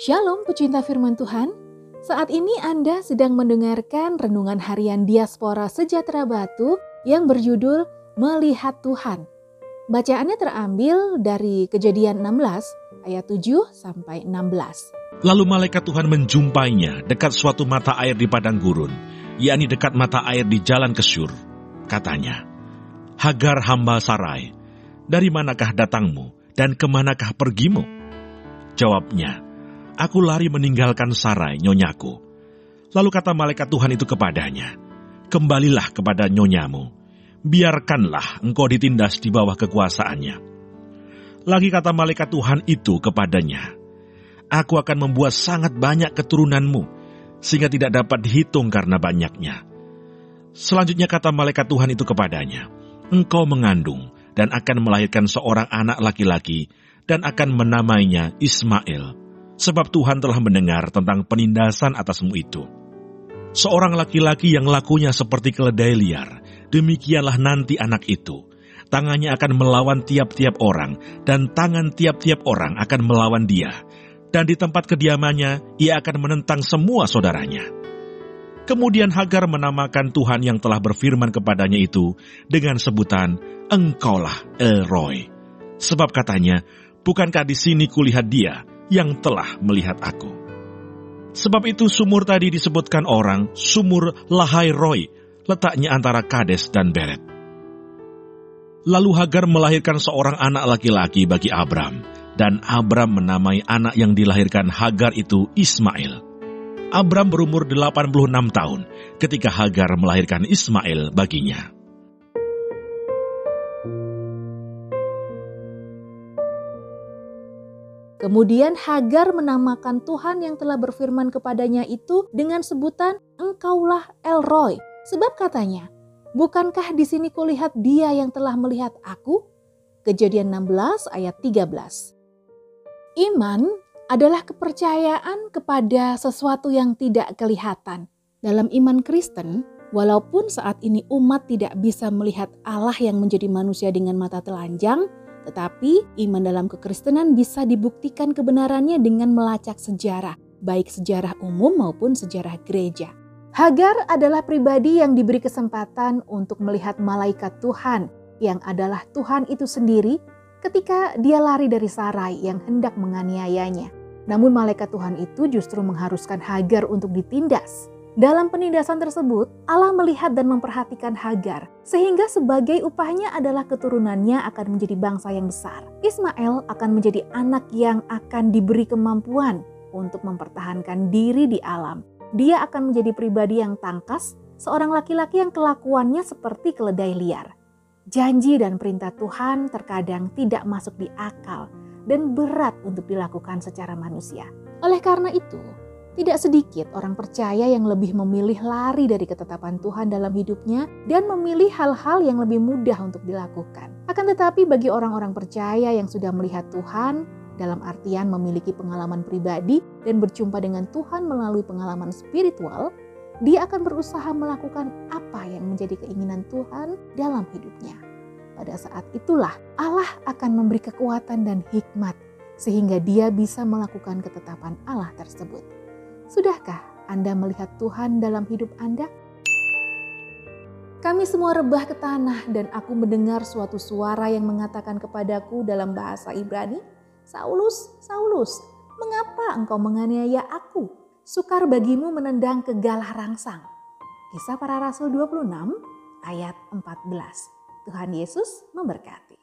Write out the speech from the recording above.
Shalom pecinta firman Tuhan, saat ini Anda sedang mendengarkan Renungan Harian Diaspora Sejahtera Batu yang berjudul Melihat Tuhan. Bacaannya terambil dari Kejadian 16 ayat 7 sampai 16. Lalu malaikat Tuhan menjumpainya dekat suatu mata air di padang gurun, yakni dekat mata air di jalan Kesyur. Katanya, "Hagar hamba Sarai, dari manakah datangmu dan kemanakah pergimu?" Jawabnya, "Aku lari meninggalkan Sarai, nyonyaku." Lalu kata malaikat Tuhan itu kepadanya, "Kembalilah kepada nyonyamu, biarkanlah engkau ditindas di bawah kekuasaannya." Lagi kata malaikat Tuhan itu kepadanya, "Aku akan membuat sangat banyak keturunanmu, sehingga tidak dapat dihitung karena banyaknya." Selanjutnya kata malaikat Tuhan itu kepadanya, "Engkau mengandung dan akan melahirkan seorang anak laki-laki dan akan menamainya Ismail. Sebab Tuhan telah mendengar tentang penindasan atasmu itu. Seorang laki-laki yang lakunya seperti keledai liar, demikianlah nanti anak itu. Tangannya akan melawan tiap-tiap orang, dan tangan tiap-tiap orang akan melawan dia. Dan di tempat kediamannya, ia akan menentang semua saudaranya." Kemudian Hagar menamakan Tuhan yang telah berfirman kepadanya itu dengan sebutan, "Engkaulah El Roy." Sebab katanya, "Bukankah di sini kulihat dia yang telah melihat aku?" Sebab itu sumur tadi disebutkan orang, sumur Lahai Roy, letaknya antara Kades dan Beret. Lalu Hagar melahirkan seorang anak laki-laki bagi Abram, dan Abram menamai anak yang dilahirkan Hagar itu Ismail. Abram berumur 86 tahun ketika Hagar melahirkan Ismail baginya. Kemudian Hagar menamakan Tuhan yang telah berfirman kepadanya itu dengan sebutan, "Engkaulah El Roy." Sebab katanya, "Bukankah di sini kulihat dia yang telah melihat aku?" Kejadian 16 ayat 13. Iman adalah kepercayaan kepada sesuatu yang tidak kelihatan. Dalam iman Kristen, walaupun saat ini umat tidak bisa melihat Allah yang menjadi manusia dengan mata telanjang, tetapi iman dalam kekristenan bisa dibuktikan kebenarannya dengan melacak sejarah, baik sejarah umum maupun sejarah gereja. Hagar adalah pribadi yang diberi kesempatan untuk melihat malaikat Tuhan, yang adalah Tuhan itu sendiri, ketika dia lari dari Sarai yang hendak menganiayanya. Namun malaikat Tuhan itu justru mengharuskan Hagar untuk ditindas. Dalam penindasan tersebut, Allah melihat dan memperhatikan Hagar, sehingga sebagai upahnya adalah keturunannya akan menjadi bangsa yang besar. Ismail akan menjadi anak yang akan diberi kemampuan untuk mempertahankan diri di alam. Dia akan menjadi pribadi yang tangkas, seorang laki-laki yang kelakuannya seperti keledai liar. Janji dan perintah Tuhan terkadang tidak masuk di akal dan berat untuk dilakukan secara manusia. Oleh karena itu, tidak sedikit orang percaya yang lebih memilih lari dari ketetapan Tuhan dalam hidupnya dan memilih hal-hal yang lebih mudah untuk dilakukan. Akan tetapi bagi orang-orang percaya yang sudah melihat Tuhan, dalam artian memiliki pengalaman pribadi dan berjumpa dengan Tuhan melalui pengalaman spiritual, dia akan berusaha melakukan apa yang menjadi keinginan Tuhan dalam hidupnya. Pada saat itulah Allah akan memberi kekuatan dan hikmat sehingga dia bisa melakukan ketetapan Allah tersebut. Sudahkah Anda melihat Tuhan dalam hidup Anda? Kami semua rebah ke tanah dan aku mendengar suatu suara yang mengatakan kepadaku dalam bahasa Ibrani, "Saulus, Saulus, mengapa engkau menganiaya aku? Sukar bagimu menendang ke galah rangsang." Kisah Para Rasul 26 ayat 14. Tuhan Yesus memberkati.